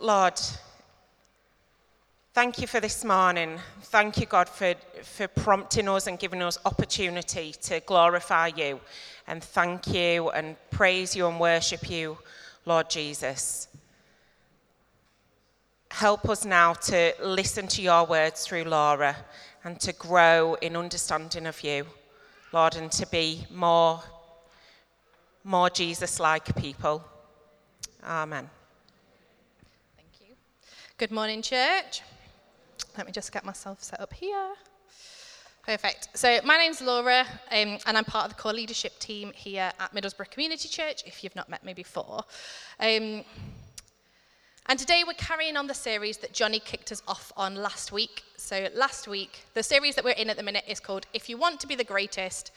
Lord, thank you for this morning. Thank you, God, for prompting us and giving us opportunity to glorify you. And thank you and praise you and worship you, Lord Jesus. Help us now to listen to your words through Laura and to grow in understanding of you, Lord, and to be more Jesus-like people. Amen. Thank you. Good morning, church. Let me just get myself set up here. Perfect. So my name's Laura, and I'm part of the core leadership team here at Middlesbrough Community Church, if you've not met me before. And today we're carrying on the series that Johnny kicked us off on last week. So last week, the series that we're in at the minute is called If You Want to Be the Greatest, ..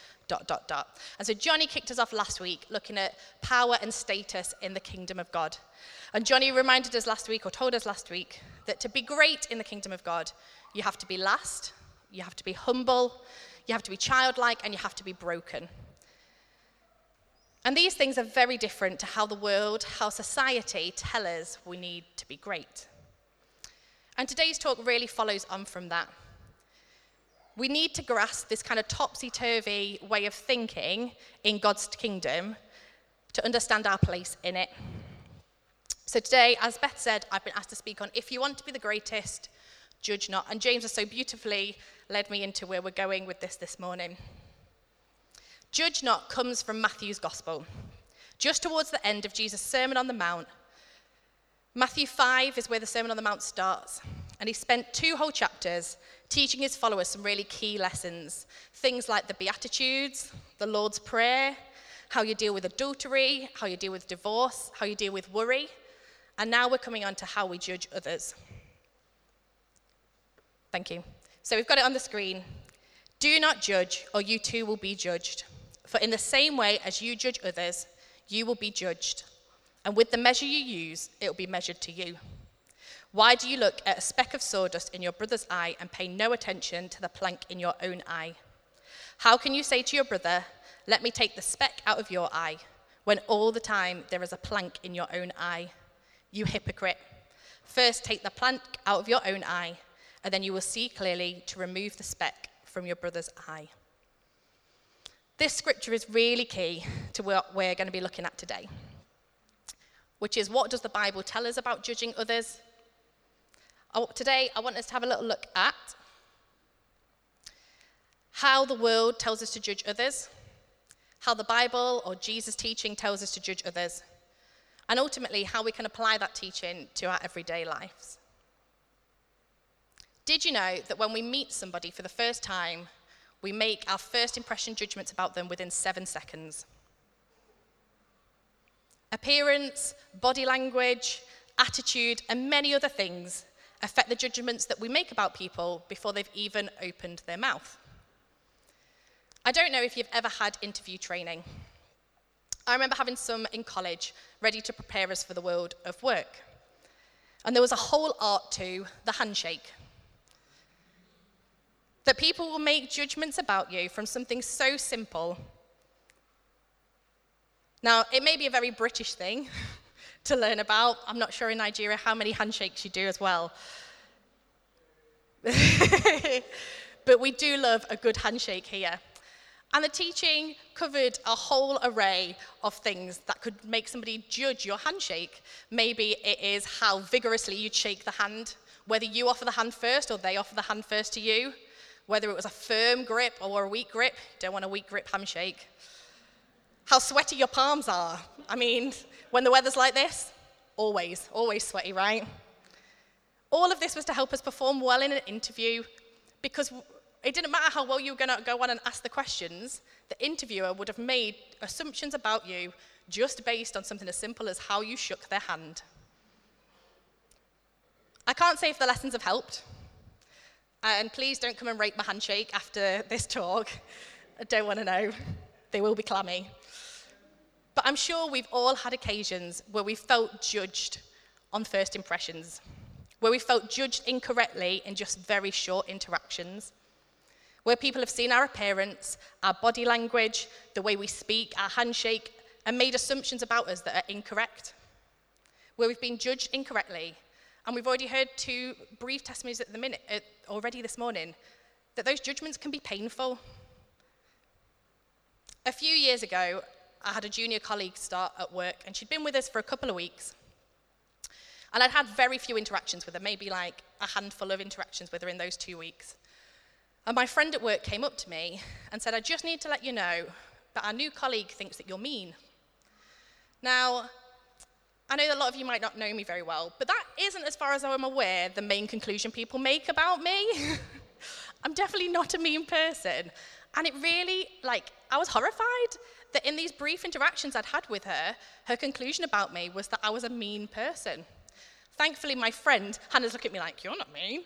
And so Johnny kicked us off last week looking at power and status in the kingdom of God. And Johnny reminded us last week, or told us last week, that to be great in the kingdom of God, you have to be last, you have to be humble, you have to be childlike, and you have to be broken. And these things are very different to how the world, how society tell us we need to be great. And today's talk really follows on from that. We need to grasp this kind of topsy-turvy way of thinking in God's kingdom to understand our place in it. So today, as Beth said, I've been asked to speak on if you want to be the greatest, judge not. And James has so beautifully led me into where we're going with this morning. Judge not comes from Matthew's gospel, just towards the end of Jesus' Sermon on the Mount. Matthew 5 is where the Sermon on the Mount starts, and he spent 2 whole chapters teaching his followers some really key lessons, things like the Beatitudes, the Lord's Prayer, how you deal with adultery, how you deal with divorce, how you deal with worry, and now we're coming on to how we judge others. Thank you. So we've got it on the screen. Do not judge, or you too will be judged. For in the same way as you judge others, you will be judged. And with the measure you use, it will be measured to you. Why do you look at a speck of sawdust in your brother's eye and pay no attention to the plank in your own eye? How can you say to your brother, let me take the speck out of your eye, when all the time there is a plank in your own eye? You hypocrite. First take the plank out of your own eye, and then you will see clearly to remove the speck from your brother's eye. This scripture is really key to what we're going to be looking at today, which is what does the Bible tell us about judging others? Today, I want us to have a little look at how the world tells us to judge others, how the Bible or Jesus' teaching tells us to judge others, and ultimately how we can apply that teaching to our everyday lives. Did you know that when we meet somebody for the first time, we make our first impression judgments about them within 7 seconds? Appearance, body language, attitude, and many other things affect the judgments that we make about people before they've even opened their mouth. I don't know if you've ever had interview training. I remember having some in college, ready to prepare us for the world of work. And there was a whole art to the handshake. That people will make judgments about you from something so simple. Now, it may be a very British thing to learn about. I'm not sure in Nigeria how many handshakes you do as well. But we do love a good handshake here. And the teaching covered a whole array of things that could make somebody judge your handshake. Maybe it is how vigorously you shake the hand, whether you offer the hand first or they offer the hand first to you. Whether it was a firm grip or a weak grip, don't want a weak grip handshake. How sweaty your palms are. I mean, when the weather's like this, always sweaty, right? All of this was to help us perform well in an interview, because it didn't matter how well you were going to go on and ask the questions, the interviewer would have made assumptions about you just based on something as simple as how you shook their hand. I can't say if the lessons have helped. And please don't come and rate my handshake after this talk. I don't want to know. They will be clammy. But I'm sure we've all had occasions where we felt judged on first impressions, where we felt judged incorrectly in just very short interactions, where people have seen our appearance, our body language, the way we speak, our handshake, and made assumptions about us that are incorrect, where we've been judged incorrectly And we've already heard two brief testimonies at the minute, already this morning, that those judgments can be painful. A few years ago, I had a junior colleague start at work, and she'd been with us for a couple of weeks. And I'd had very few interactions with her, maybe like a handful of interactions with her in those 2 weeks. And my friend at work came up to me and said, "I just need to let you know that our new colleague thinks that you're mean." Now, I know that a lot of you might not know me very well, but that isn't, as far as I'm aware, the main conclusion people make about me. I'm definitely not a mean person. And it really, I was horrified that in these brief interactions I'd had with her, her conclusion about me was that I was a mean person. Thankfully, my friend, Hannah's looking at me like, "You're not mean."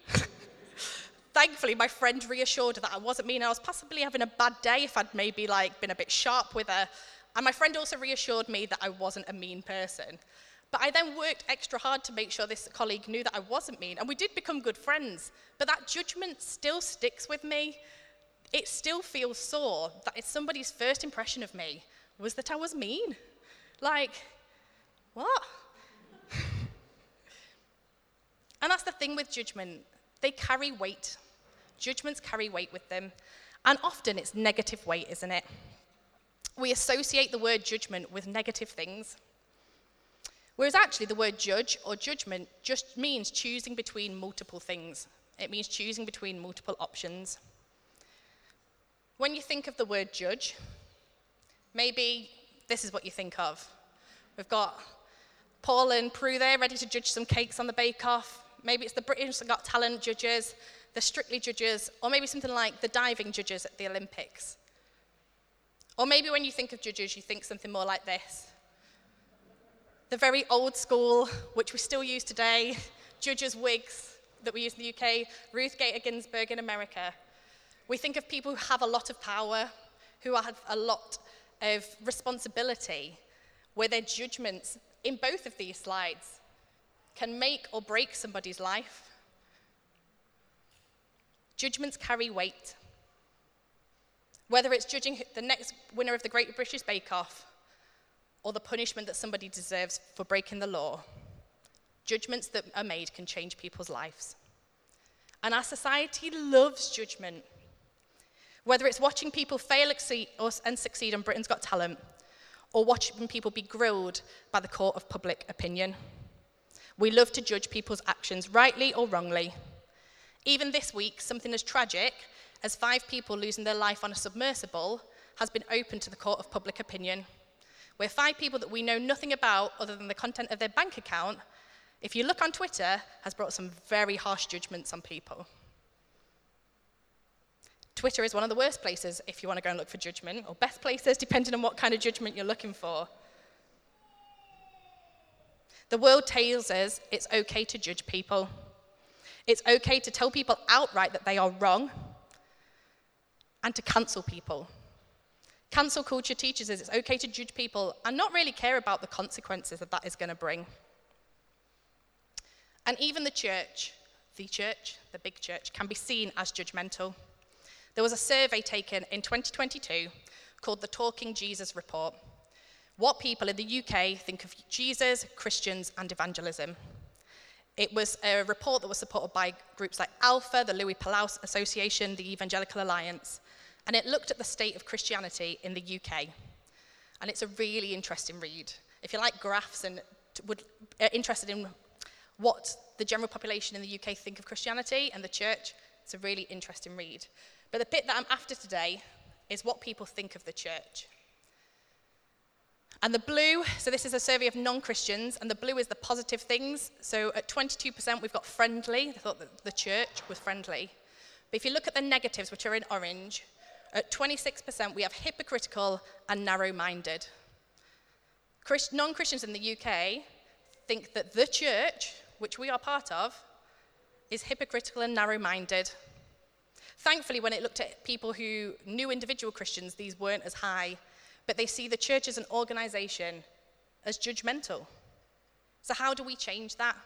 Thankfully, my friend reassured her that I wasn't mean. I was possibly having a bad day if I'd maybe been a bit sharp with her. And my friend also reassured me that I wasn't a mean person. But I then worked extra hard to make sure this colleague knew that I wasn't mean. And we did become good friends. But that judgment still sticks with me. It still feels sore that somebody's first impression of me was that I was mean. What? And that's the thing with judgment. They carry weight. Judgments carry weight with them. And often it's negative weight, isn't it? We associate the word judgment with negative things. Whereas actually the word judge or judgment just means choosing between multiple things. It means choosing between multiple options. When you think of the word judge, maybe this is what you think of. We've got Paul and Prue there ready to judge some cakes on the bake-off. Maybe it's the Britain's Got Talent judges, the Strictly judges, or maybe something like the diving judges at the Olympics. Or maybe when you think of judges, you think something more like this. The very old school, which we still use today, judges' wigs that we use in the UK, Ruth Bader Ginsburg in America. We think of people who have a lot of power, who have a lot of responsibility, where their judgments in both of these slides can make or break somebody's life. Judgments carry weight. Whether it's judging the next winner of the Great British Bake Off or the punishment that somebody deserves for breaking the law, judgments that are made can change people's lives. And our society loves judgment. Whether it's watching people fail and succeed on Britain's Got Talent or watching people be grilled by the court of public opinion, we love to judge people's actions rightly or wrongly. Even this week, something as tragic as 5 people losing their life on a submersible has been open to the court of public opinion, where 5 people that we know nothing about other than the content of their bank account, if you look on Twitter, has brought some very harsh judgments on people. Twitter is one of the worst places if you want to go and look for judgment, or best places, depending on what kind of judgment you're looking for. The world tells us it's okay to judge people. It's okay to tell people outright that they are wrong, and to cancel people. Cancel culture teaches us it's okay to judge people and not really care about the consequences that is going to bring. And even the big church, can be seen as judgmental. There was a survey taken in 2022 called the Talking Jesus Report. What people in the UK think of Jesus, Christians, and evangelism. It was a report that was supported by groups like Alpha, the Louis Palau's Association, the Evangelical Alliance, and it looked at the state of Christianity in the UK. And it's a really interesting read. If you like graphs and are interested in what the general population in the UK think of Christianity and the church, it's a really interesting read. But the bit that I'm after today is what people think of the church. And the blue, so this is a survey of non-Christians, and the blue is the positive things. So at 22%, we've got friendly. They thought that the church was friendly. But if you look at the negatives, which are in orange, at 26%, we have hypocritical and narrow-minded. Non-Christians in the UK think that the church, which we are part of, is hypocritical and narrow-minded. Thankfully, when it looked at people who knew individual Christians, these weren't as high. But they see the church as an organization as judgmental. So how do we change that?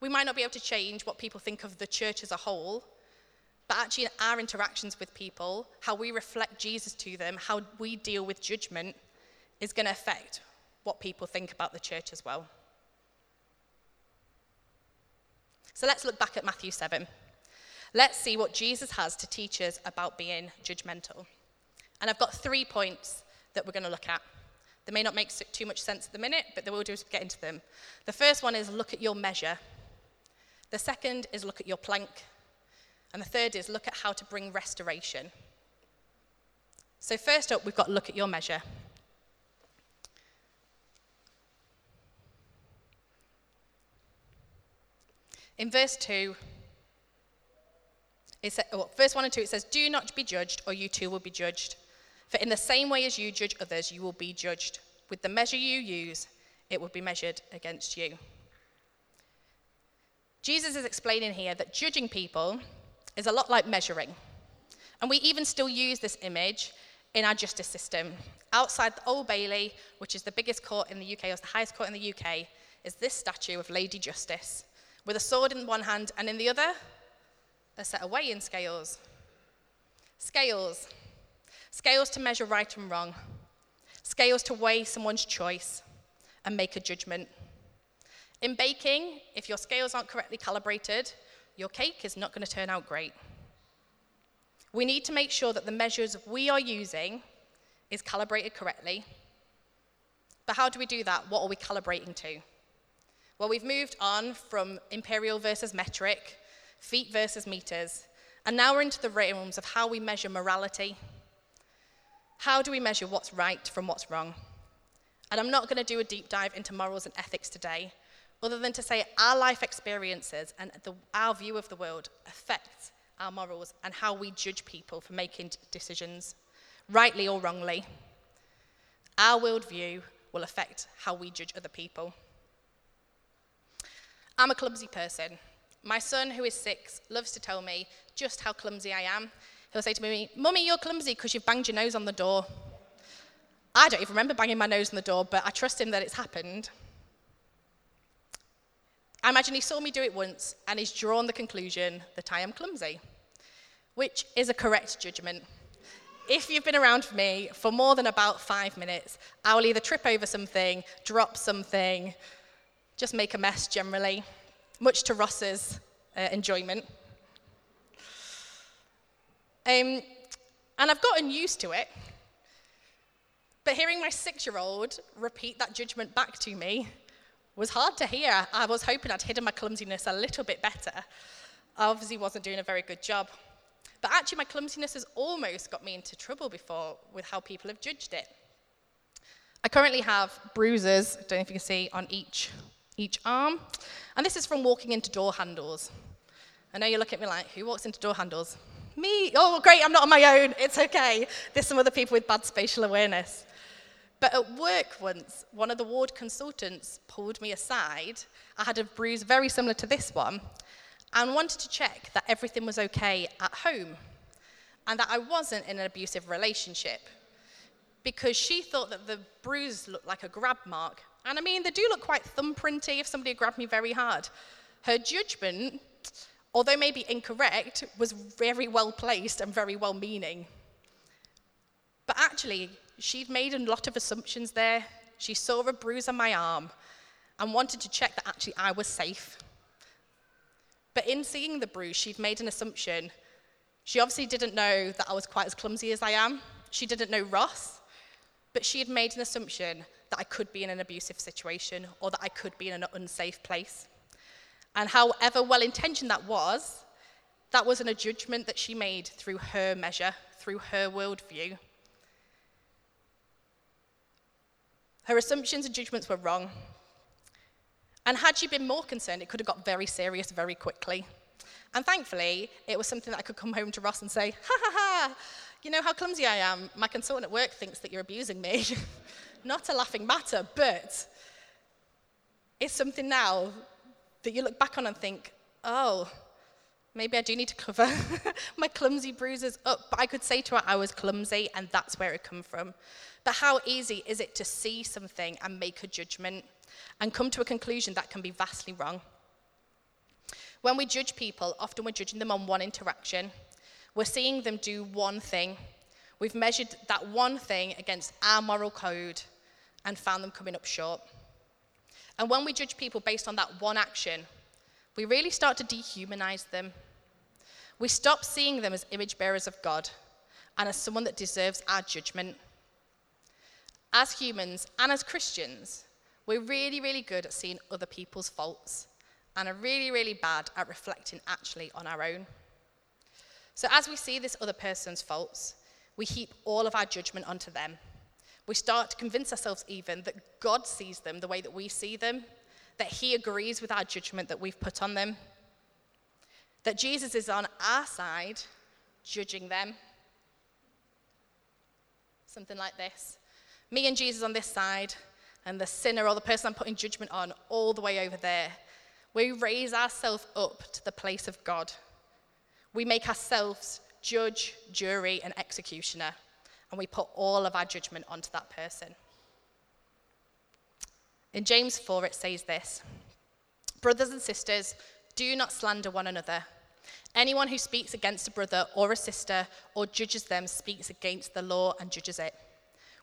We might not be able to change what people think of the church as a whole, but actually in our interactions with people, how we reflect Jesus to them, how we deal with judgment is going to affect what people think about the church as well. So let's look back at Matthew 7. Let's see what Jesus has to teach us about being judgmental. And I've got 3 points that we're going to look at. They may not make too much sense at the minute, but they will do us get into them. The first one is look at your measure. The second is look at your plank. And the third is look at how to bring restoration. So first up, we've got look at your measure. In verse 2, it says, verse 1 and 2, it says, "Do not be judged, or you too will be judged. For in the same way as you judge others, you will be judged. With the measure you use, it will be measured against you." Jesus is explaining here that judging people is a lot like measuring. And we even still use this image in our justice system. Outside the Old Bailey, which is the biggest court in the UK, or the highest court in the UK, is this statue of Lady Justice, with a sword in one hand and in the other, a set of weighing scales. Scales. Scales to measure right and wrong. Scales to weigh someone's choice and make a judgment. In baking, if your scales aren't correctly calibrated, your cake is not going to turn out great. We need to make sure that the measures we are using is calibrated correctly. But how do we do that? What are we calibrating to? Well, we've moved on from imperial versus metric, feet versus meters, and now we're into the realms of how we measure morality. How do we measure what's right from what's wrong? And I'm not going to do a deep dive into morals and ethics today, other than to say our life experiences and our view of the world affect our morals and how we judge people for making decisions, rightly or wrongly. Our worldview will affect how we judge other people. I'm a clumsy person. My son, who is 6, loves to tell me just how clumsy I am. He'll say to me, "Mummy, you're clumsy because you've banged your nose on the door." I don't even remember banging my nose on the door, but I trust him that it's happened. I imagine he saw me do it once, and he's drawn the conclusion that I am clumsy, which is a correct judgment. If you've been around me for more than about 5 minutes, I will either trip over something, drop something, just make a mess generally, much to Ross's enjoyment. And I've gotten used to it. But hearing my 6-year-old repeat that judgment back to me was hard to hear. I was hoping I'd hidden my clumsiness a little bit better. I obviously wasn't doing a very good job. But actually, my clumsiness has almost got me into trouble before with how people have judged it. I currently have bruises, I don't know if you can see, on each arm. And this is from walking into door handles. I know you look at me like, who walks into door handles? Me. Oh, great, I'm not on my own. It's okay. There's some other people with bad spatial awareness. But at work once, one of the ward consultants pulled me aside. I had a bruise very similar to this one and wanted to check that everything was okay at home and that I wasn't in an abusive relationship, because she thought that the bruise looked like a grab mark. And I mean, they do look quite thumbprinty if somebody grabbed me very hard. Her judgment, although maybe incorrect, was very well placed and very well meaning. But actually, she'd made a lot of assumptions there. She saw a bruise on my arm and wanted to check that actually I was safe. But in seeing the bruise, she'd made an assumption. She obviously didn't know that I was quite as clumsy as I am. She didn't know Ross, but she had made an assumption that I could be in an abusive situation or that I could be in an unsafe place. And however well-intentioned that wasn't a judgment that she made through her measure, through her worldview. Her assumptions and judgments were wrong. And had she been more concerned, it could have got very serious very quickly. And thankfully, it was something that I could come home to Ross and say, "Ha ha ha, you know how clumsy I am? My consultant at work thinks that you're abusing me." Not a laughing matter, but it's something now that you look back on and think, oh, maybe I do need to cover my clumsy bruises up. But I could say to her I was clumsy, and that's where it come from. But how easy is it to see something and make a judgment and come to a conclusion that can be vastly wrong? When we judge people, often we're judging them on one interaction. We're seeing them do one thing. We've measured that one thing against our moral code and found them coming up short. And when we judge people based on that one action, we really start to dehumanize them. We stop seeing them as image bearers of God and as someone that deserves our judgment. As humans and as Christians, we're really, really good at seeing other people's faults and are really, really bad at reflecting actually on our own. So as we see this other person's faults, we heap all of our judgment onto them. We start to convince ourselves even that God sees them the way that we see them, that he agrees with our judgment that we've put on them, that Jesus is on our side judging them. Something like this. Me and Jesus on this side, and the sinner or the person I'm putting judgment on all the way over there. We raise ourselves up to the place of God. We make ourselves judge, jury, and executioner, and we put all of our judgment onto that person. In James 4, it says this, "Brothers and sisters, do not slander one another. Anyone who speaks against a brother or a sister or judges them speaks against the law and judges it.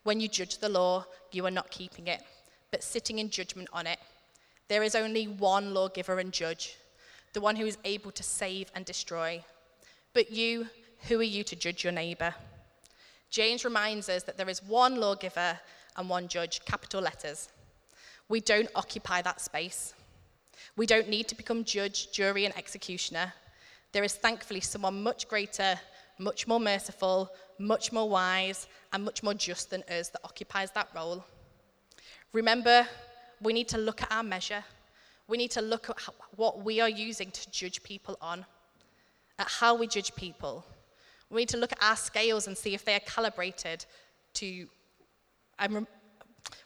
When you judge the law, you are not keeping it, but sitting in judgment on it. There is only one lawgiver and judge, the one who is able to save and destroy. But you, who are you to judge your neighbor?" James reminds us that there is one lawgiver and one judge, capital letters. We don't occupy that space. We don't need to become judge, jury, and executioner. There is thankfully someone much greater, much more merciful, much more wise, and much more just than us that occupies that role. Remember, we need to look at our measure. We need to look at what we are using to judge people on, at how we judge people. We need to look at our scales and see if they are calibrated to...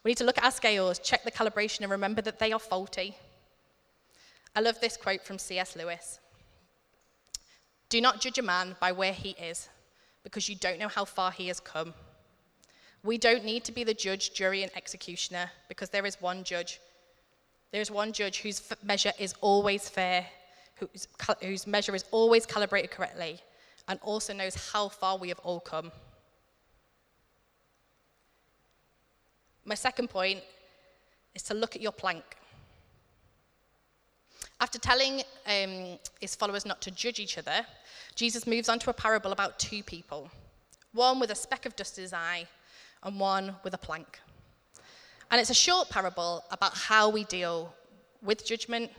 We need to look at our scales, check the calibration, and remember that they are faulty. I love this quote from C.S. Lewis. "Do not judge a man by where he is, because you don't know how far he has come." We don't need to be the judge, jury, and executioner, because there is one judge. There is one judge whose measure is always fair, whose measure is always calibrated correctly, and also knows how far we have all come. My second point is to look at your plank. After telling his followers not to judge each other, Jesus moves on to a parable about two people, one with a speck of dust in his eye and one with a plank. And it's a short parable about how we deal with judgment,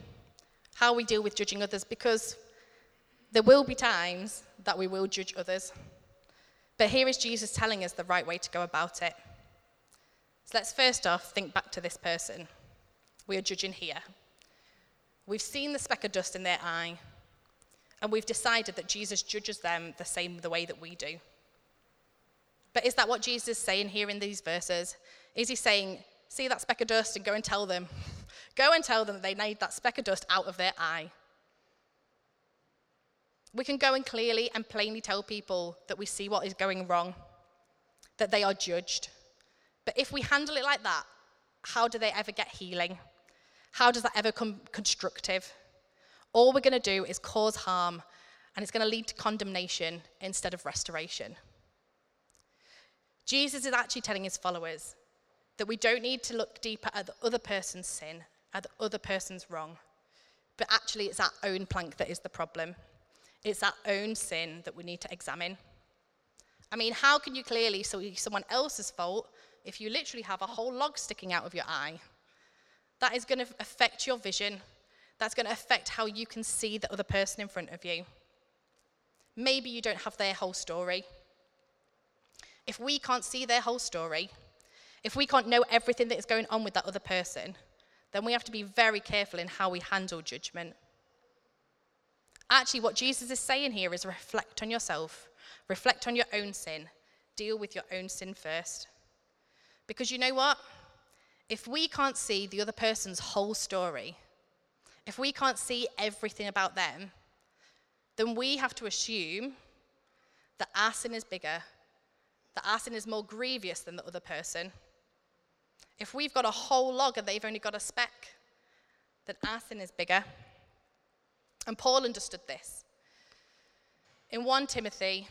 how we deal with judging others, because there will be times that we will judge others. But here is Jesus telling us the right way to go about it. So let's first off think back to this person we are judging here. We've seen the speck of dust in their eye, and we've decided that Jesus judges them the way that we do. But is that what Jesus is saying here in these verses? Is he saying, see that speck of dust and go and tell them? Go and tell them that they need that speck of dust out of their eye. We can go and clearly and plainly tell people that we see what is going wrong, that they are judged. But if we handle it like that, how do they ever get healing? How does that ever come constructive? All we're going to do is cause harm, and it's going to lead to condemnation instead of restoration. Jesus is actually telling his followers that we don't need to look deeper at the other person's sin, at the other person's wrong, but actually it's our own plank that is the problem. It's our own sin that we need to examine. I mean, how can you clearly see someone else's fault if you literally have a whole log sticking out of your eye? That is going to affect your vision. That's going to affect how you can see the other person in front of you. Maybe you don't have their whole story. If we can't see their whole story, if we can't know everything that is going on with that other person, then we have to be very careful in how we handle judgment. Actually, what Jesus is saying here is reflect on yourself, reflect on your own sin, deal with your own sin first. Because you know what? If we can't see the other person's whole story, if we can't see everything about them, then we have to assume that our sin is bigger, that our sin is more grievous than the other person. If we've got a whole log and they've only got a speck, then our sin is bigger. And Paul understood this. In 1 Timothy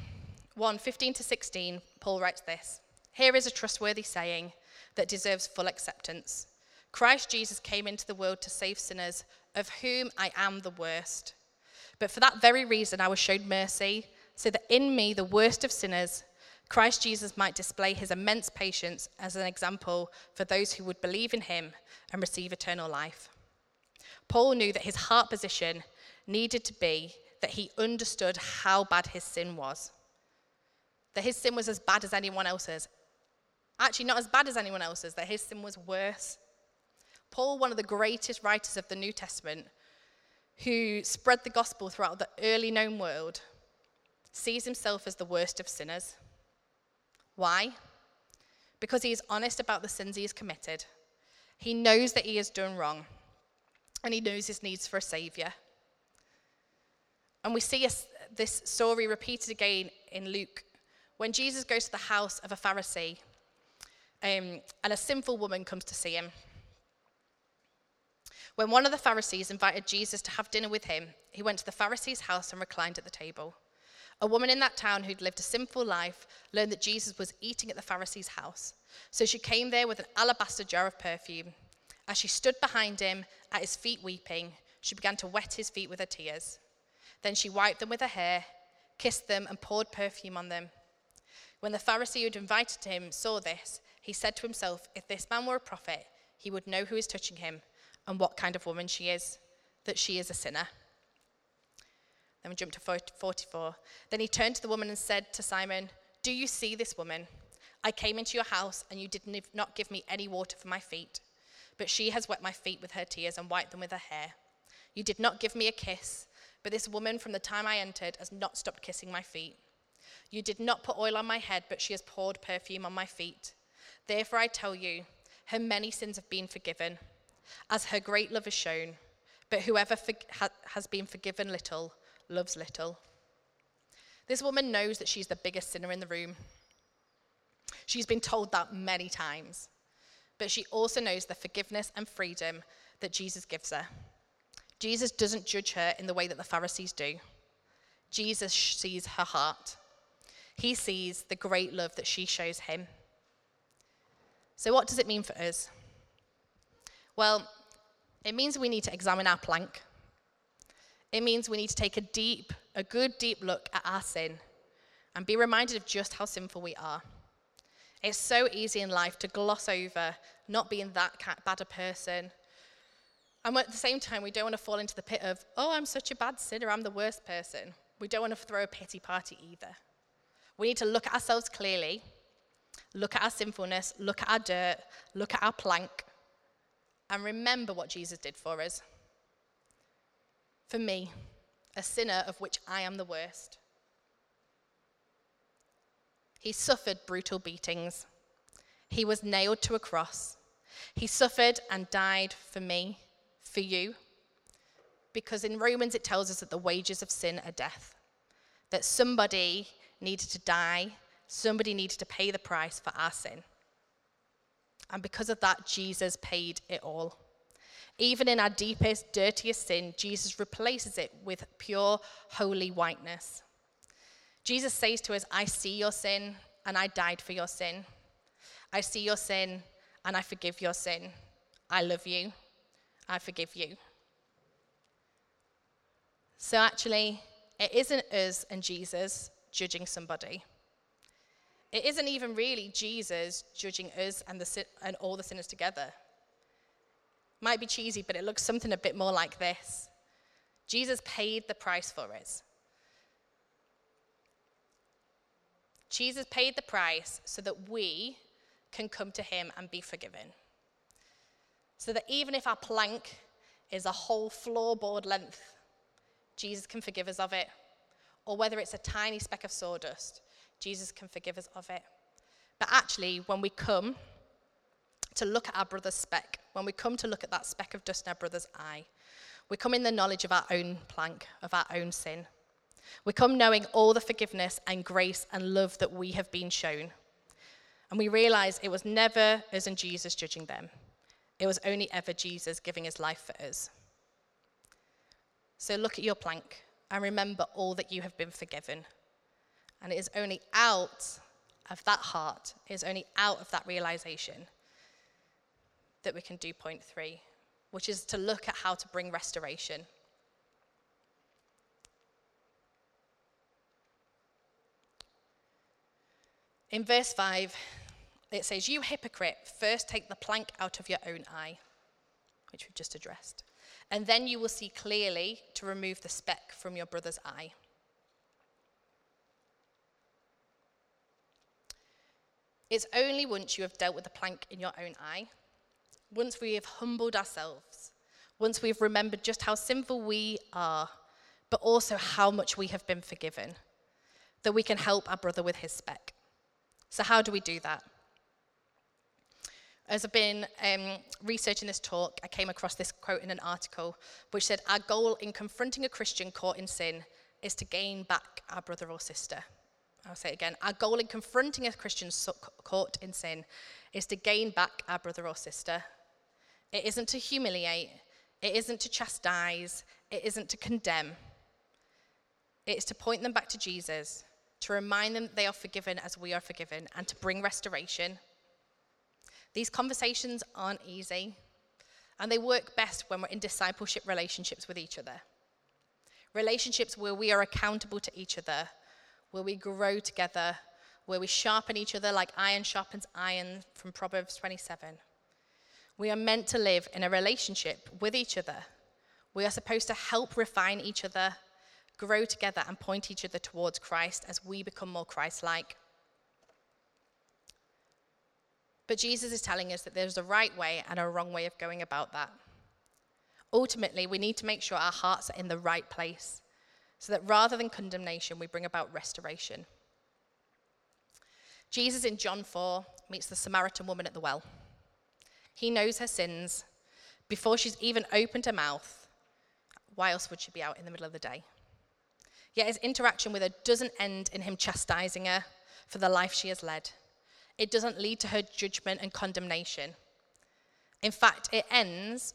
1:15-16, Paul writes this, "Here is a trustworthy saying that deserves full acceptance. Christ Jesus came into the world to save sinners, of whom I am the worst. But for that very reason I was shown mercy, so that in me, the worst of sinners, Christ Jesus might display his immense patience as an example for those who would believe in him and receive eternal life. Paul knew that his heart position needed to be that he understood how bad his sin was. That his sin was as bad as anyone else's. Actually, not as bad as anyone else's, that his sin was worse. Paul, one of the greatest writers of the New Testament, who spread the gospel throughout the early known world, sees himself as the worst of sinners. Why? Because he is honest about the sins he has committed. He knows that he has done wrong, and he knows his needs for a saviour. And we see this story repeated again in Luke. When Jesus goes to the house of a Pharisee, and a sinful woman comes to see him. When one of the Pharisees invited Jesus to have dinner with him, he went to the Pharisee's house and reclined at the table. A woman in that town who'd lived a sinful life learned that Jesus was eating at the Pharisee's house. So she came there with an alabaster jar of perfume. As she stood behind him, at his feet weeping, she began to wet his feet with her tears. Then she wiped them with her hair, kissed them, and poured perfume on them. When the Pharisee who'd invited him saw this, he said to himself, if this man were a prophet, he would know who is touching him and what kind of woman she is, that she is a sinner. Then we jump to 44. Then he turned to the woman and said to Simon, do you see this woman? I came into your house and you did not give me any water for my feet, but she has wet my feet with her tears and wiped them with her hair. You did not give me a kiss, but this woman from the time I entered has not stopped kissing my feet. You did not put oil on my head, but she has poured perfume on my feet. Therefore I tell you, her many sins have been forgiven, as her great love is shown. But whoever has been forgiven little, loves little. This woman knows that she's the biggest sinner in the room. She's been told that many times. But she also knows the forgiveness and freedom that Jesus gives her. Jesus doesn't judge her in the way that the Pharisees do. Jesus sees her heart. He sees the great love that she shows him. So what does it mean for us? Well, it means we need to examine our plank. It means we need to take a good deep look at our sin and be reminded of just how sinful we are. It's so easy in life to gloss over not being that bad a person. And at the same time, we don't want to fall into the pit of, oh, I'm such a bad sinner, I'm the worst person. We don't want to throw a pity party either. We need to look at ourselves clearly, look at our sinfulness, look at our dirt, look at our plank, and remember what Jesus did for us. For me, a sinner of which I am the worst. He suffered brutal beatings. He was nailed to a cross. He suffered and died for me, for you. Because in Romans it tells us that the wages of sin are death. That somebody needed to die. Somebody needed to pay the price for our sin. And because of that, Jesus paid it all. Even in our deepest, dirtiest sin, Jesus replaces it with pure, holy whiteness. Jesus says to us, I see your sin, and I died for your sin. I see your sin, and I forgive your sin. I love you. I forgive you. So actually, it isn't us and Jesus judging somebody. It isn't even really Jesus judging us and all the sinners together. Might be cheesy, but it looks something a bit more like this. Jesus paid the price for us. Jesus paid the price so that we can come to him and be forgiven. So that even if our plank is a whole floorboard length, Jesus can forgive us of it. Or whether it's a tiny speck of sawdust, Jesus can forgive us of it. But actually, when we come to look at our brother's speck, when we come to look at that speck of dust in our brother's eye, we come in the knowledge of our own plank, of our own sin. We come knowing all the forgiveness and grace and love that we have been shown. And we realize it was never us and Jesus judging them. It was only ever Jesus giving his life for us. So look at your plank and remember all that you have been forgiven. And it is only out of that heart, it is only out of that realization that we can do point 3, which is to look at how to bring restoration. In verse 5, it says, "You hypocrite, first take the plank out of your own eye," which we've just addressed, "and then you will see clearly to remove the speck from your brother's eye." It's only once you have dealt with the plank in your own eye, once we have humbled ourselves, once we've remembered just how sinful we are, but also how much we have been forgiven, that we can help our brother with his speck. So how do we do that? As I've been researching this talk, I came across this quote in an article which said, "Our goal in confronting a Christian caught in sin is to gain back our brother or sister." I'll say it again. Our goal in confronting a Christian caught in sin is to gain back our brother or sister. It isn't to humiliate. It isn't to chastise. It isn't to condemn. It is to point them back to Jesus, to remind them that they are forgiven as we are forgiven, and to bring restoration. These conversations aren't easy, and they work best when we're in discipleship relationships with each other. Relationships where we are accountable to each other, where we grow together, where we sharpen each other like iron sharpens iron from Proverbs 27. We are meant to live in a relationship with each other. We are supposed to help refine each other, grow together, and point each other towards Christ as we become more Christ-like. But Jesus is telling us that there's a right way and a wrong way of going about that. Ultimately, we need to make sure our hearts are in the right place, so that rather than condemnation, we bring about restoration. Jesus in John 4 meets the Samaritan woman at the well. He knows her sins. Before she's even opened her mouth, why else would she be out in the middle of the day? Yet his interaction with her doesn't end in him chastising her for the life she has led. It doesn't lead to her judgment and condemnation. In fact, it ends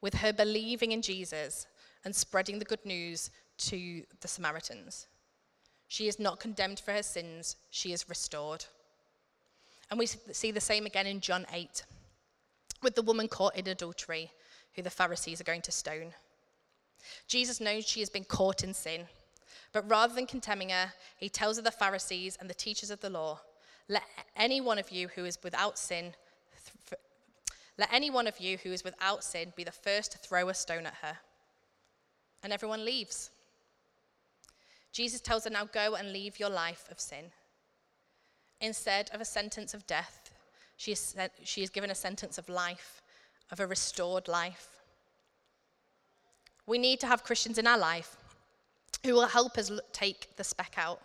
with her believing in Jesus and spreading the good news to the Samaritans. She is not condemned for her sins, she is restored. And we see the same again in John 8, with the woman caught in adultery, who the Pharisees are going to stone. Jesus knows she has been caught in sin, but rather than condemning her, he tells the Pharisees and the teachers of the law, "Let any one of you who is without sin be the first to throw a stone at her." And everyone leaves. Jesus tells her, "Now go and leave your life of sin." Instead of a sentence of death, she is given a sentence of life, of a restored life. We need to have Christians in our life who will help us take the speck out.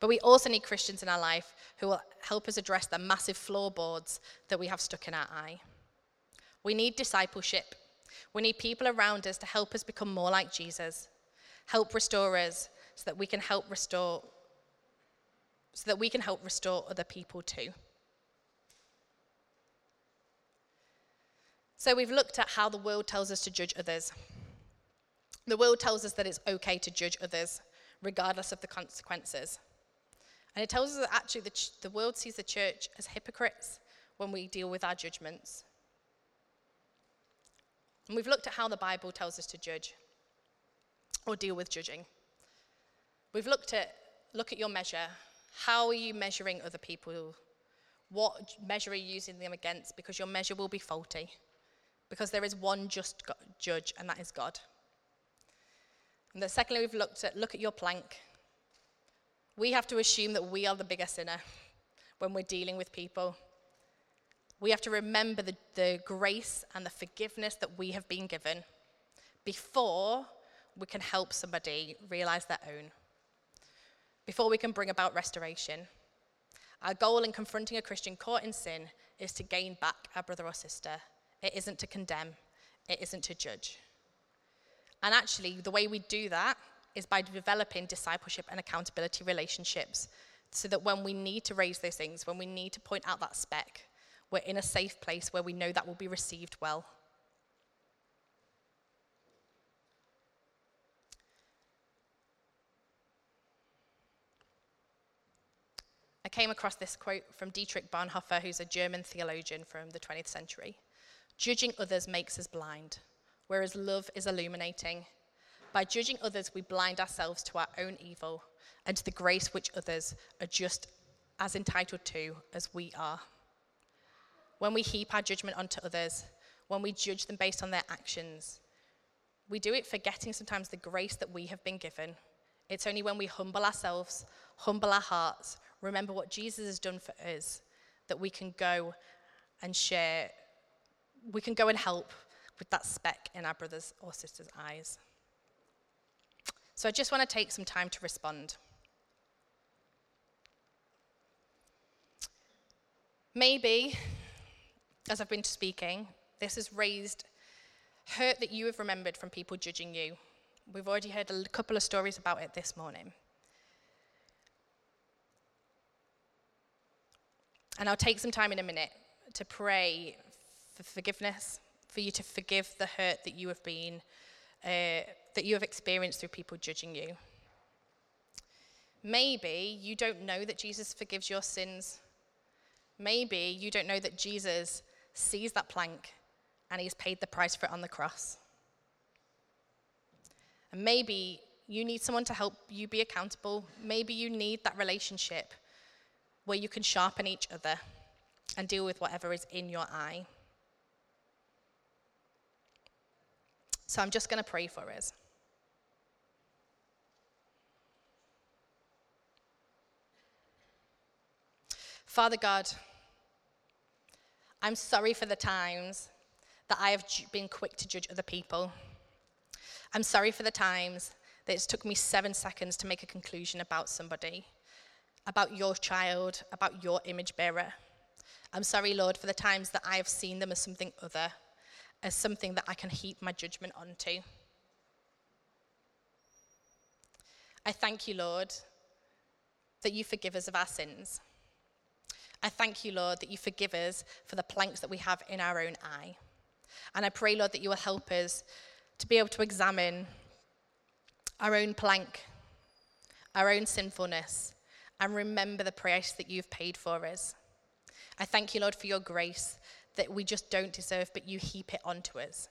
But we also need Christians in our life who will help us address the massive floorboards that we have stuck in our eye. We need discipleship. We need people around us to help us become more like Jesus, help restore us so that we can help restore other people too. So we've looked at how the world tells us to judge others. The world tells us that it's okay to judge others, regardless of the consequences. And it tells us that actually the world sees the church as hypocrites when we deal with our judgments. And we've looked at how the Bible tells us to judge or deal with judging. We've looked at, look at your measure. How are you measuring other people? What measure are you using them against? Because your measure will be faulty. Because there is one just judge, and that is God. And then secondly, we've looked at, look at your plank. We have to assume that we are the bigger sinner when we're dealing with people. We have to remember the grace and the forgiveness that we have been given before we can help somebody realize their own, before we can bring about restoration. Our goal in confronting a Christian caught in sin is to gain back our brother or sister. It isn't to condemn. It isn't to judge. And actually, the way we do that is by developing discipleship and accountability relationships, so that when we need to raise those things, when we need to point out that speck, we're in a safe place where we know that will be received well. I came across this quote from Dietrich Bonhoeffer, who's a German theologian from the 20th century, Judging others makes us blind, whereas love is illuminating. By judging others, we blind ourselves to our own evil and to the grace which others are just as entitled to as we are. When we heap our judgment onto others, when we judge them based on their actions, we do it forgetting sometimes the grace that we have been given. It's only when we humble ourselves, humble our hearts, remember what Jesus has done for us, that we can go and share, we can go and help with that speck in our brothers' or sisters' eyes. So I just want to take some time to respond. Maybe, as I've been speaking, this has raised hurt that you have remembered from people judging you. We've already heard a couple of stories about it this morning. And I'll take some time in a minute to pray for forgiveness, for you to forgive the hurt that you have been, that you have experienced through people judging you. Maybe you don't know that Jesus forgives your sins. Maybe you don't know that Jesus sees that plank and he's paid the price for it on the cross. And maybe you need someone to help you be accountable. Maybe you need that relationship where you can sharpen each other and deal with whatever is in your eye. So I'm just going to pray for us. Father God, I'm sorry for the times that I have been quick to judge other people. I'm sorry for the times that it's took me 7 seconds to make a conclusion about somebody, about your child, about your image bearer. I'm sorry, Lord, for the times that I have seen them as something other, as something that I can heap my judgment onto. I thank you, Lord, that you forgive us of our sins. I thank you, Lord, that you forgive us for the planks that we have in our own eye. And I pray, Lord, that you will help us to be able to examine our own plank, our own sinfulness, and remember the price that you've paid for us. I thank you, Lord, for your grace that we just don't deserve, but you heap it onto us.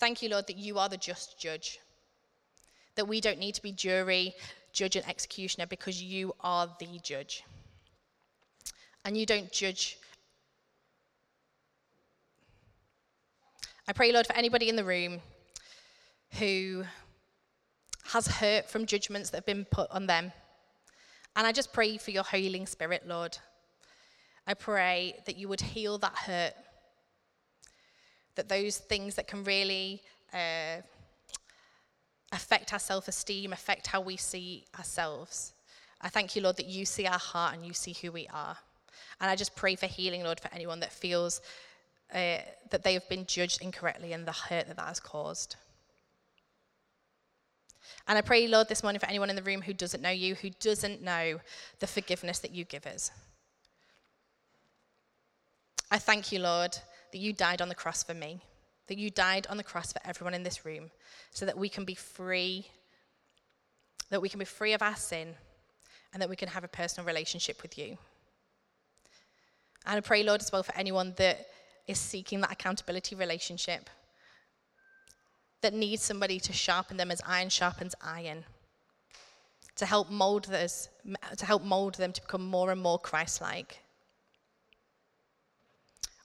Thank you, Lord, that you are the just judge, that we don't need to be jury, judge, and executioner because you are the judge. And you don't judge. I pray, Lord, for anybody in the room who has hurt from judgments that have been put on them. And I just pray for your healing spirit, Lord. I pray that you would heal that hurt, that those things that can really affect our self-esteem, affect how we see ourselves. I thank you, Lord, that you see our heart and you see who we are. And I just pray for healing, Lord, for anyone that feels that they have been judged incorrectly and the hurt that that has caused. And I pray, Lord, this morning for anyone in the room who doesn't know you, who doesn't know the forgiveness that you give us. I thank you, Lord, that you died on the cross for me, that you died on the cross for everyone in this room, so that we can be free, that we can be free of our sin, and that we can have a personal relationship with you. And I pray, Lord, as well for anyone that is seeking that accountability relationship, that needs somebody to sharpen them as iron sharpens iron, to help mold us, to help mold them to become more and more Christ-like.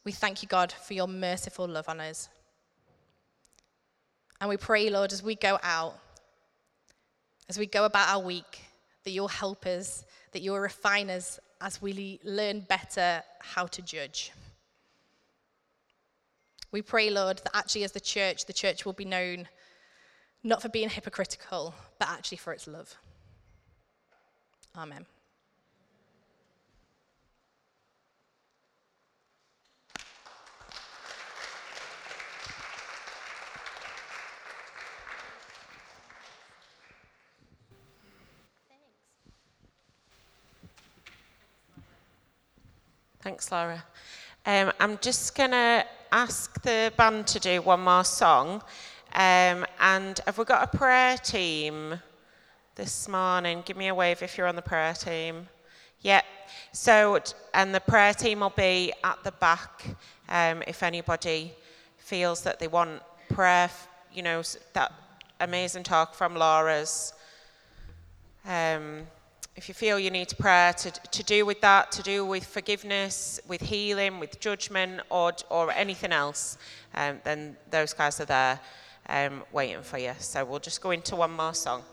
We thank you, God, for your merciful love on us. And we pray, Lord, as we go out, as we go about our week, that you'll help us, that you'll refine us as we learn better how to judge. We pray, Lord, that actually as the church will be known not for being hypocritical, but actually for its love. Amen. Thanks, Laura. I'm just going to ask the band to do one more song. And have we got a prayer team this morning? Give me a wave if you're on the prayer team. Yep, So, and the prayer team will be at the back if anybody feels that they want prayer, you know, that amazing talk from Laura's. If you feel you need prayer to do with that, to do with forgiveness, with healing, with judgment, or anything else, then those guys are there waiting for you. So we'll just go into one more song.